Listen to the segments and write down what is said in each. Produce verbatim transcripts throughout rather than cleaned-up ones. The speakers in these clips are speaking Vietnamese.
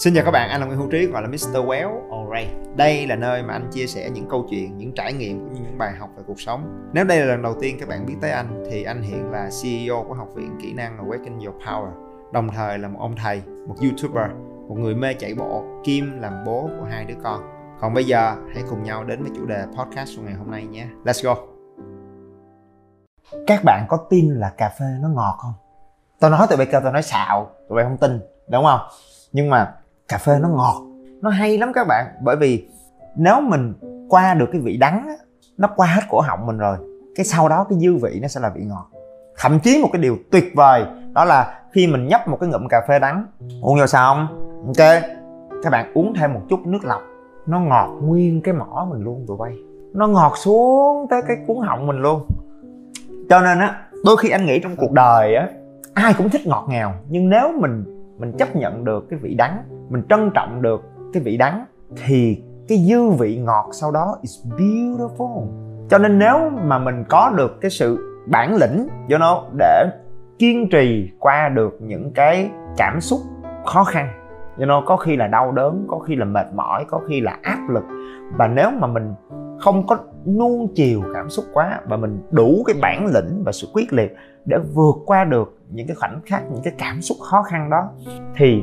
Xin chào các bạn, anh là Nguyễn Hữu Trí, gọi là mít-tơ Quéo. Alright. Đây là nơi mà anh chia sẻ những câu chuyện, những trải nghiệm cũng như những bài học về cuộc sống. Nếu đây là lần đầu tiên các bạn biết tới anh thì anh hiện là xê e ô của Học viện Kỹ năng Awaken Your Power, đồng thời là một ông thầy, một YouTuber, một người mê chạy bộ, kim làm bố của hai đứa con. Còn bây giờ hãy cùng nhau đến với chủ đề podcast của ngày hôm nay nhé. Let's go. Các bạn có tin là cà phê nó ngọt không? Tao nói tụi bay kêu tao nói xạo, tụi bay không tin, đúng không? Nhưng mà cà phê nó ngọt, nó hay lắm các bạn. Bởi vì nếu mình qua được cái vị đắng, nó qua hết cổ họng mình rồi, cái sau đó cái dư vị nó sẽ là vị ngọt. Thậm chí một cái điều tuyệt vời đó là khi mình nhấp một cái ngụm cà phê đắng, uống vô xong, ok, các bạn uống thêm một chút nước lọc, nó ngọt nguyên cái mỏ mình luôn tụi bay. Nó ngọt xuống tới cái cuống họng mình luôn. Cho nên á, đôi khi anh nghĩ trong cuộc đời á, ai cũng thích ngọt ngào. Nhưng nếu mình mình chấp nhận được cái vị đắng, mình trân trọng được cái vị đắng, thì cái dư vị ngọt sau đó is beautiful. Cho nên nếu mà mình có được cái sự bản lĩnh, you know, để kiên trì qua được những cái cảm xúc khó khăn, you know, có khi là đau đớn, có khi là mệt mỏi, có khi là áp lực, và nếu mà mình không có nuông chiều cảm xúc quá và mình đủ cái bản lĩnh và sự quyết liệt để vượt qua được những cái khoảnh khắc, những cái cảm xúc khó khăn đó, thì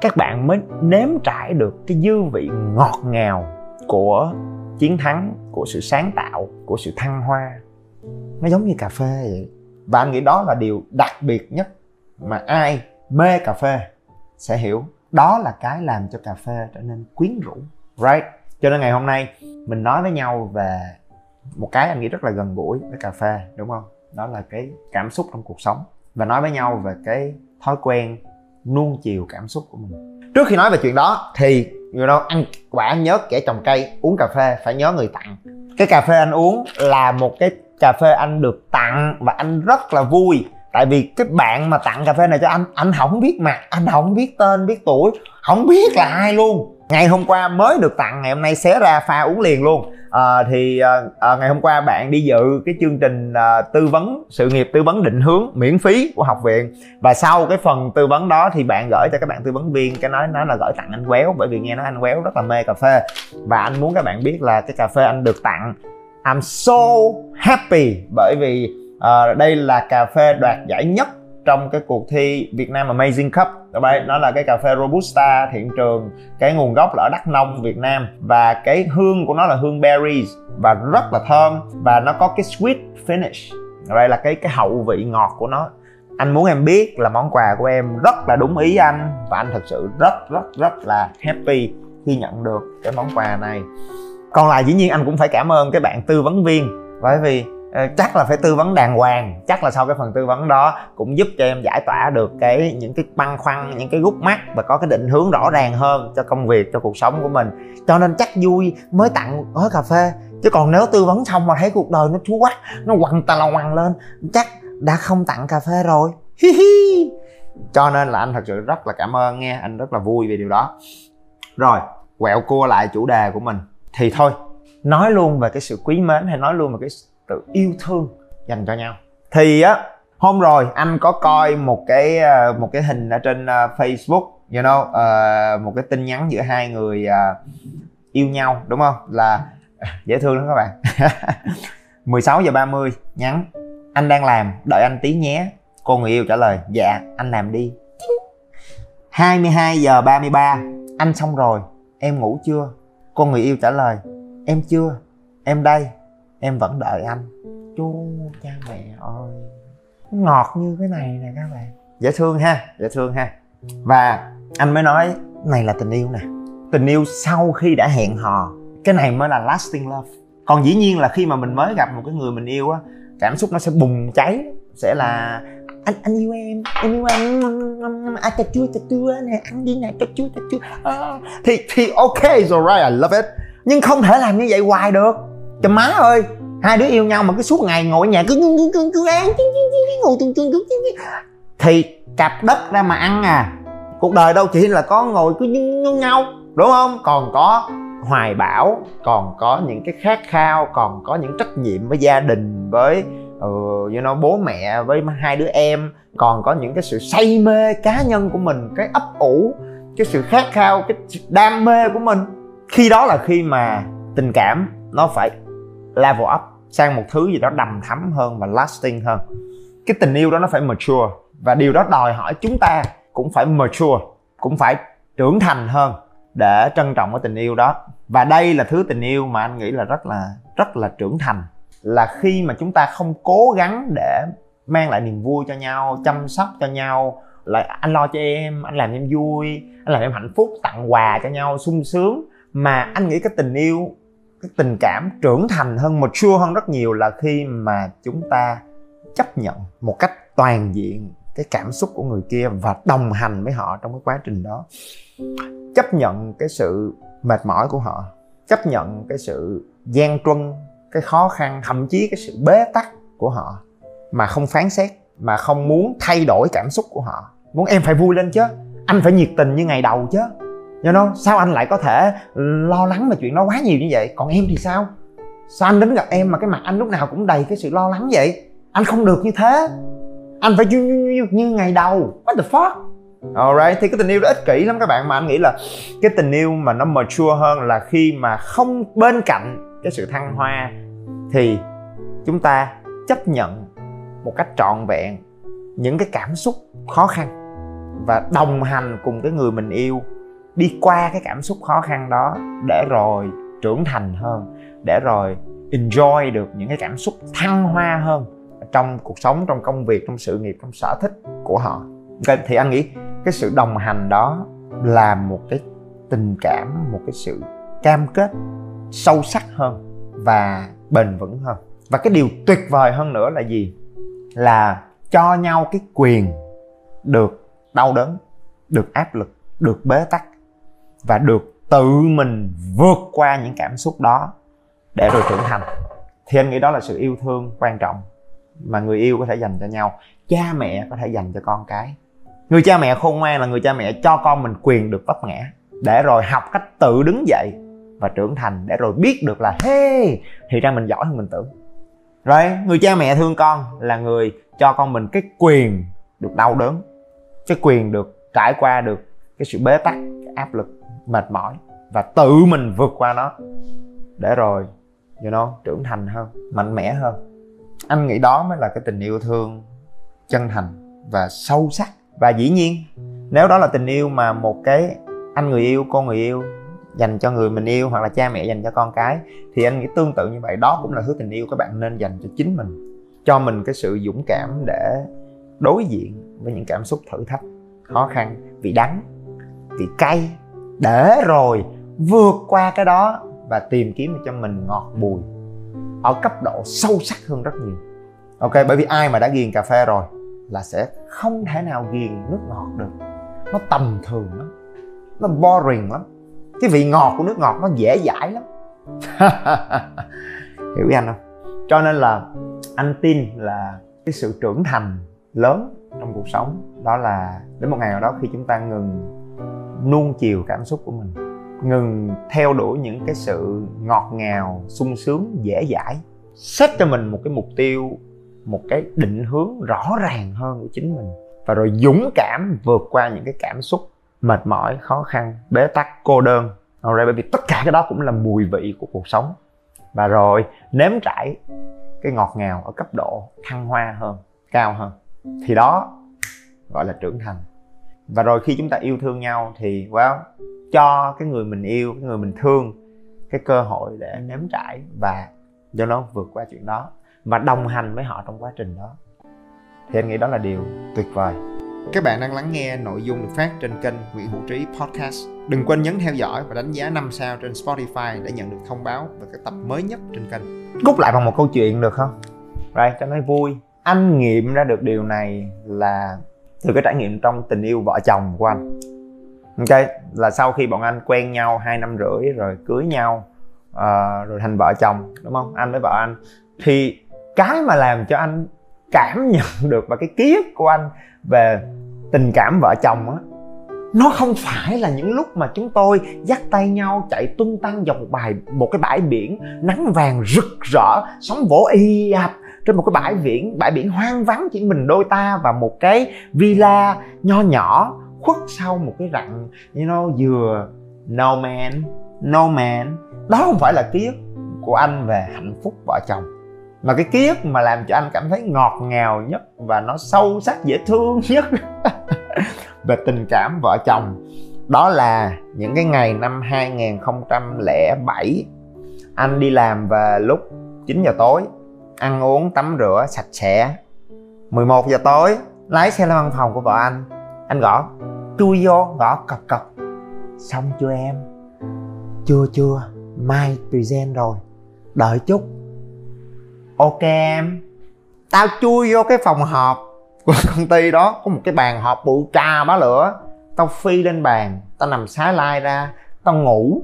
các bạn mới nếm trải được cái dư vị ngọt ngào của chiến thắng, của sự sáng tạo, của sự thăng hoa. Nó giống như cà phê vậy. Và anh nghĩ đó là điều đặc biệt nhất mà ai mê cà phê sẽ hiểu. Đó là cái làm cho cà phê trở nên quyến rũ, right? Cho nên ngày hôm nay mình nói với nhau về một cái anh nghĩ rất là gần gũi với cà phê, đúng không? Đó là cái cảm xúc trong cuộc sống. Và nói với nhau về cái thói quen nuông chiều cảm xúc của mình. Trước khi nói về chuyện đó thì người đâu ăn quả nhớ kẻ trồng cây, uống cà phê phải nhớ người tặng. Cái cà phê anh uống là một cái cà phê anh được tặng, và anh rất là vui. Tại vì cái bạn mà tặng cà phê này cho anh, anh không biết mặt, anh không biết tên, biết tuổi, không biết là ai luôn. Ngày hôm qua mới được tặng, ngày hôm nay xé ra pha uống liền luôn. À, thì à, ngày hôm qua bạn đi dự cái chương trình à, tư vấn sự nghiệp, tư vấn định hướng miễn phí của học viện. Và sau cái phần tư vấn đó thì bạn gửi cho các bạn tư vấn viên, cái nói, nói là gửi tặng anh Quéo, bởi vì nghe nói anh Quéo rất là mê cà phê. Và anh muốn các bạn biết là cái cà phê anh được tặng, I'm so happy, bởi vì à, đây là cà phê đoạt giải nhất trong cái cuộc thi Việt Nam Amazing Cup. Nó là cái cà phê Robusta Thiện Trường, cái nguồn gốc là ở Đắk Nông, Việt Nam, và cái hương của nó là hương berries và rất là thơm, và nó có cái sweet finish, đây là cái cái hậu vị ngọt của nó. Anh muốn em biết là món quà của em rất là đúng ý anh, và anh thật sự rất rất rất là happy khi nhận được cái món quà này. Còn lại dĩ nhiên anh cũng phải cảm ơn cái bạn tư vấn viên, bởi vì chắc là phải tư vấn đàng hoàng, chắc là sau cái phần tư vấn đó cũng giúp cho em giải tỏa được cái những cái băn khoăn, những cái gút mắt, và có cái định hướng rõ ràng hơn cho công việc, cho cuộc sống của mình. Cho nên chắc vui mới tặng gói cà phê, chứ còn nếu tư vấn xong mà thấy cuộc đời nó thú quắc, nó quằn tà là quằn lên, chắc đã không tặng cà phê rồi. Hi hi. Cho nên là anh thật sự rất là cảm ơn nghe, anh rất là vui về điều đó. Rồi, quẹo cua lại chủ đề của mình thì thôi, nói luôn về cái sự quý mến, hay nói luôn về cái tự yêu thương dành cho nhau. Thì á, hôm rồi anh có coi một cái một cái hình ở trên Facebook, you know, uh, một cái tin nhắn giữa hai người uh, yêu nhau, đúng không? Là dễ thương lắm các bạn. mười sáu giờ ba mươi nhắn: anh đang làm, đợi anh tí nhé. Cô người yêu trả lời: dạ, anh làm đi. hai mươi hai giờ ba mươi ba: anh xong rồi, em ngủ chưa? Cô người yêu trả lời: em chưa, em đây, em vẫn đợi anh. Chú cha mẹ ơi, ngọt như cái này nè các bạn. Dễ thương ha, dễ thương ha. Và anh mới nói này là tình yêu nè. Tình yêu sau khi đã hẹn hò, cái này mới là lasting love. Còn dĩ nhiên là khi mà mình mới gặp một cái người mình yêu á, cảm xúc nó sẽ bùng cháy, sẽ là anh anh yêu em, em yêu anh, à chà chua chà chua nè, ăn đi nè, chà chua chà chua. Thì thì ok, it's alright, I love it. Nhưng không thể làm như vậy hoài được. Trời má ơi, hai đứa yêu nhau mà cứ suốt ngày ngồi ở nhà cứ cứ cứ cứ ăn, ngồi chung chung thì cặp đất ra mà ăn à. Cuộc đời đâu chỉ là có ngồi cứ nhung nhau, đúng không? Còn có hoài bão, còn có những cái khát khao, còn có những trách nhiệm với gia đình, với uh, you know, bố mẹ, với hai đứa em, còn có những cái sự say mê cá nhân của mình, cái ấp ủ. cái sự khát khao, cái đam mê của mình. Khi đó là khi mà tình cảm nó phải level up sang một thứ gì đó đầm thắm hơn và lasting hơn. Cái tình yêu đó nó phải mature, và điều đó đòi hỏi chúng ta cũng phải mature, cũng phải trưởng thành hơn để trân trọng cái tình yêu đó. Và đây là thứ tình yêu mà anh nghĩ là rất là rất là trưởng thành, là khi mà chúng ta không cố gắng để mang lại niềm vui cho nhau, chăm sóc cho nhau, là anh lo cho em, anh làm em vui, anh làm em hạnh phúc, tặng quà cho nhau sung sướng. Mà anh nghĩ cái tình yêu, cái tình cảm trưởng thành hơn, mature hơn rất nhiều là khi mà chúng ta chấp nhận một cách toàn diện cái cảm xúc của người kia và đồng hành với họ trong cái quá trình đó. Chấp nhận cái sự mệt mỏi của họ, chấp nhận cái sự gian truân, cái khó khăn, thậm chí cái sự bế tắc của họ, mà không phán xét, mà không muốn thay đổi cảm xúc của họ. Muốn em phải vui lên chứ, anh phải nhiệt tình như ngày đầu chứ, you know, sao anh lại có thể lo lắng về chuyện đó quá nhiều như vậy? Còn em thì sao? Sao anh đến gặp em mà cái mặt anh lúc nào cũng đầy cái sự lo lắng vậy? Anh không được như thế, anh phải như, như, như ngày đầu. What the fuck? Alright, thì cái tình yêu đó ích kỷ lắm các bạn. Mà anh nghĩ là cái tình yêu mà nó mature hơn là khi mà không, bên cạnh cái sự thăng hoa thì chúng ta chấp nhận một cách trọn vẹn những cái cảm xúc khó khăn và đồng hành cùng cái người mình yêu đi qua cái cảm xúc khó khăn đó, để rồi trưởng thành hơn, để rồi enjoy được những cái cảm xúc thăng hoa hơn trong cuộc sống, trong công việc, trong sự nghiệp, trong sở thích của họ. Okay, thì anh nghĩ cái sự đồng hành đó là một cái tình cảm, một cái sự cam kết sâu sắc hơn và bền vững hơn. Và cái điều tuyệt vời hơn nữa là gì? Là cho nhau cái quyền được đau đớn, được áp lực, được bế tắc, và được tự mình vượt qua những cảm xúc đó để rồi trưởng thành. Thì anh nghĩ đó là sự yêu thương quan trọng mà người yêu có thể dành cho nhau, cha mẹ có thể dành cho con cái. Người cha mẹ khôn ngoan là người cha mẹ cho con mình quyền được vấp ngã, để rồi học cách tự đứng dậy và trưởng thành, để rồi biết được là hey, thì ra mình giỏi hơn mình tưởng. Rồi, người cha mẹ thương con là người cho con mình cái quyền được đau đớn, cái quyền được trải qua được cái sự bế tắc, cái áp lực, mệt mỏi, và tự mình vượt qua nó để rồi you know, trưởng thành hơn, mạnh mẽ hơn. Anh nghĩ đó mới là cái tình yêu thương chân thành và sâu sắc. Và dĩ nhiên nếu đó là tình yêu mà một cái anh người yêu, cô người yêu dành cho người mình yêu, hoặc là cha mẹ dành cho con cái, thì anh nghĩ tương tự như vậy, đó cũng là thứ tình yêu các bạn nên dành cho chính mình. Cho mình cái sự dũng cảm để đối diện với những cảm xúc thử thách, khó khăn, vị đắng, vị cay, để rồi vượt qua cái đó và tìm kiếm cho mình ngọt bùi ở cấp độ sâu sắc hơn rất nhiều. Ok, bởi vì ai mà đã ghiền cà phê rồi là sẽ không thể nào ghiền nước ngọt được. Nó tầm thường lắm, nó boring lắm. Cái vị ngọt của nước ngọt nó dễ dãi lắm. Hiểu ý anh không? Cho nên là anh tin là cái sự trưởng thành lớn trong cuộc sống đó là đến một ngày nào đó khi chúng ta ngừng nuông chiều cảm xúc của mình, ngừng theo đuổi những cái sự ngọt ngào, sung sướng, dễ dãi, xét cho mình một cái mục tiêu, một cái định hướng rõ ràng hơn của chính mình, và rồi dũng cảm vượt qua những cái cảm xúc mệt mỏi, khó khăn, bế tắc, cô đơn. Bởi vì tất cả cái đó cũng là mùi vị của cuộc sống, và rồi nếm trải cái ngọt ngào ở cấp độ thăng hoa hơn, cao hơn, thì đó gọi là trưởng thành. Và rồi khi chúng ta yêu thương nhau thì well, cho cái người mình yêu, cái người mình thương cái cơ hội để nếm trải và cho nó vượt qua chuyện đó, và đồng hành với họ trong quá trình đó, thì anh nghĩ đó là điều tuyệt vời. Các bạn đang lắng nghe nội dung được phát trên kênh Nguyễn Hữu Trí Podcast. Đừng quên nhấn theo dõi và đánh giá năm sao trên Spotify để nhận được thông báo về các tập mới nhất trên kênh. Rút lại bằng một câu chuyện được không? Rồi, cho nó vui. Anh nghiệm ra được điều này là từ cái trải nghiệm trong tình yêu vợ chồng của anh. Ok, là sau khi bọn anh quen nhau hai năm rưỡi, rồi cưới nhau, uh, rồi thành vợ chồng, đúng không? Anh với vợ anh. Thì cái mà làm cho anh cảm nhận được, và cái ký ức của anh về tình cảm vợ chồng á, nó không phải là những lúc mà chúng tôi dắt tay nhau chạy tung tăng vòng bài một cái bãi biển nắng vàng rực rỡ, sóng vỗ y ạp trên một cái bãi biển bãi biển hoang vắng chỉ mình đôi ta và một cái villa nho nhỏ khuất sau một cái rặng, you know, dừa. No man, no man. Đó không phải là ký ức của anh về hạnh phúc vợ chồng, mà cái ký ức mà làm cho anh cảm thấy ngọt ngào nhất và nó sâu sắc dễ thương nhất về tình cảm vợ chồng. Đó là những cái ngày năm hai nghìn không trăm lẻ bảy, anh đi làm về lúc chín giờ tối, ăn uống tắm rửa sạch sẽ. Mười một giờ tối lái xe lên văn phòng của vợ anh. Anh gõ, chui vô gõ cọc cọc. Xong chưa em? Chưa chưa, mai tùy gen rồi, đợi chút. Ok em. Tao chui vô cái phòng họp của công ty đó, có một cái bàn họp bự trà bá lửa. Tao phi lên bàn, tao nằm sái lai ra, tao ngủ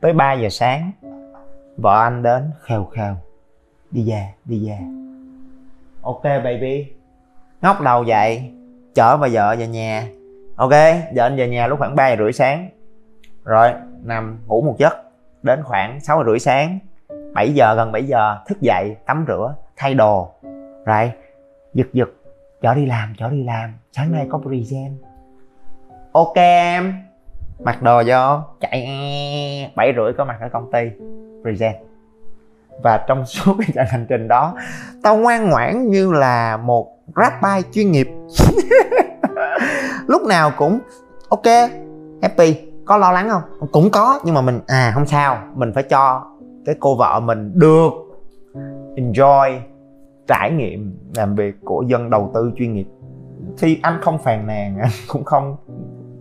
tới ba giờ sáng. Vợ anh đến khều khều, đi về, đi về. Ok baby, ngóc đầu dậy, chở bà vợ về nhà. Ok, giờ anh về nhà lúc khoảng ba giờ rưỡi sáng. Rồi, nằm ngủ một giấc. Đến khoảng sáu giờ rưỡi sáng, bảy giờ, gần bảy giờ, thức dậy, tắm rửa, thay đồ. Rồi, giật giật, chở đi làm, chở đi làm, sáng nay có present. Ok em. Mặc đồ vô, chạy bảy rưỡi có mặt ở công ty, present. Và trong suốt cái trận hành trình đó, tao ngoan ngoãn như là một rapper chuyên nghiệp lúc nào cũng ok, happy. Có lo lắng không? Cũng có, nhưng mà mình à không sao, mình phải cho cái cô vợ mình được enjoy trải nghiệm làm việc của dân đầu tư chuyên nghiệp. Thì anh không phàn nàn, anh cũng không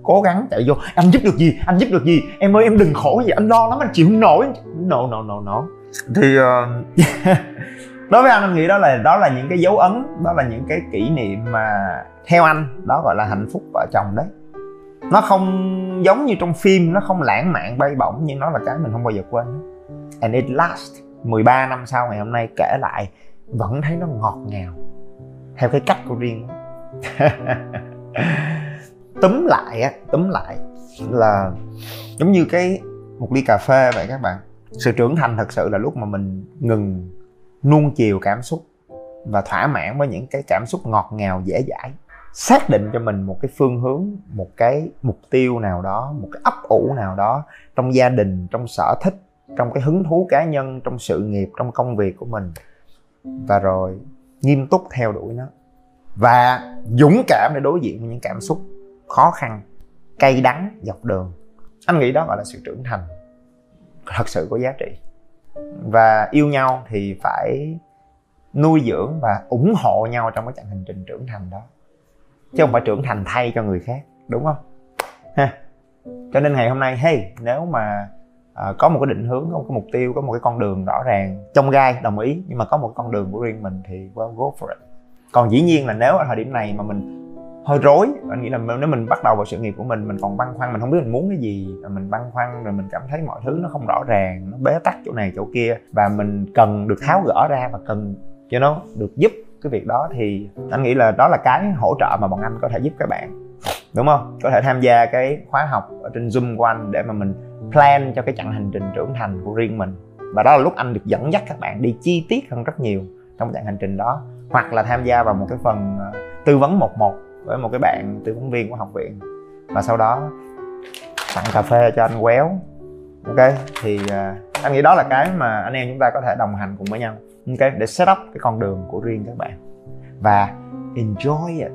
cố gắng chạy vô anh giúp được gì, anh giúp được gì em ơi, em đừng khổ gì, anh lo lắm, anh chịu không nổi. No no no no. Thì uh... đối với anh, anh nghĩ đó là đó là những cái dấu ấn, đó là những cái kỷ niệm mà theo anh đó gọi là hạnh phúc vợ chồng đấy. Nó không giống như trong phim, nó không lãng mạn bay bổng, nhưng nó là cái mình không bao giờ quên. And it last. Mười ba năm sau ngày hôm nay kể lại vẫn thấy nó ngọt ngào theo cái cách của riêng. Túm lại á, túm lại là giống như cái một ly cà phê vậy các bạn. Sự trưởng thành thật sự là lúc mà mình ngừng nuông chiều cảm xúc và thỏa mãn với những cái cảm xúc ngọt ngào dễ dãi. Xác định cho mình một cái phương hướng, một cái mục tiêu nào đó, một cái ấp ủ nào đó trong gia đình, trong sở thích, trong cái hứng thú cá nhân, trong sự nghiệp, trong công việc của mình, và rồi nghiêm túc theo đuổi nó và dũng cảm để đối diện với những cảm xúc khó khăn, cay đắng dọc đường. Anh nghĩ đó gọi là sự trưởng thành thật sự có giá trị. Và yêu nhau thì phải nuôi dưỡng và ủng hộ nhau trong cái chặng hành trình trưởng thành đó, chứ không phải trưởng thành thay cho người khác, đúng không ha? Cho nên ngày hôm nay, hey, nếu mà à, có một cái định hướng, có một cái mục tiêu, có một cái con đường rõ ràng, chông gai đồng ý, nhưng mà có một cái con đường của riêng mình thì well, go for it. Còn dĩ nhiên là nếu ở thời điểm này mà mình hơi rối, anh nghĩ là nếu mình bắt đầu vào sự nghiệp của mình, mình còn băn khoăn, mình không biết mình muốn cái gì, rồi mình băn khoăn, rồi mình cảm thấy mọi thứ nó không rõ ràng, nó bế tắc chỗ này chỗ kia, và mình cần được tháo gỡ ra và cần cho nó được giúp cái việc đó, thì anh nghĩ là đó là cái hỗ trợ mà bọn anh có thể giúp các bạn, đúng không? Có thể tham gia cái khóa học ở trên Zoom của anh để mà mình plan cho cái chặng hành trình trưởng thành của riêng mình, và đó là lúc anh được dẫn dắt các bạn đi chi tiết hơn rất nhiều trong chặng hành trình đó. Hoặc là tham gia vào một cái phần tư vấn một một với một cái bạn tư vấn viên của học viện, và sau đó tặng cà phê cho anh Quéo. Ok, thì uh, anh nghĩ đó là cái mà anh em chúng ta có thể đồng hành cùng với nhau, ok, để set up cái con đường của riêng các bạn và enjoy it.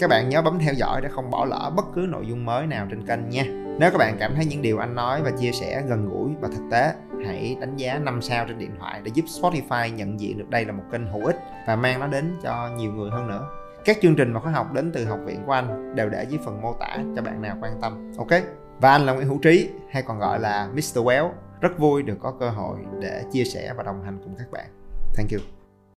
Các bạn nhớ bấm theo dõi để không bỏ lỡ bất cứ nội dung mới nào trên kênh nha. Nếu các bạn cảm thấy những điều anh nói và chia sẻ gần gũi và thực tế, hãy đánh giá năm sao trên điện thoại để giúp Spotify nhận diện được đây là một kênh hữu ích và mang nó đến cho nhiều người hơn nữa. Các chương trình và khóa học đến từ học viện của anh đều để dưới phần mô tả cho bạn nào quan tâm. Ok? Và anh là Nguyễn Hữu Trí, hay còn gọi là mít-tơ Quéo. Rất vui được có cơ hội để chia sẻ và đồng hành cùng các bạn. Thank you.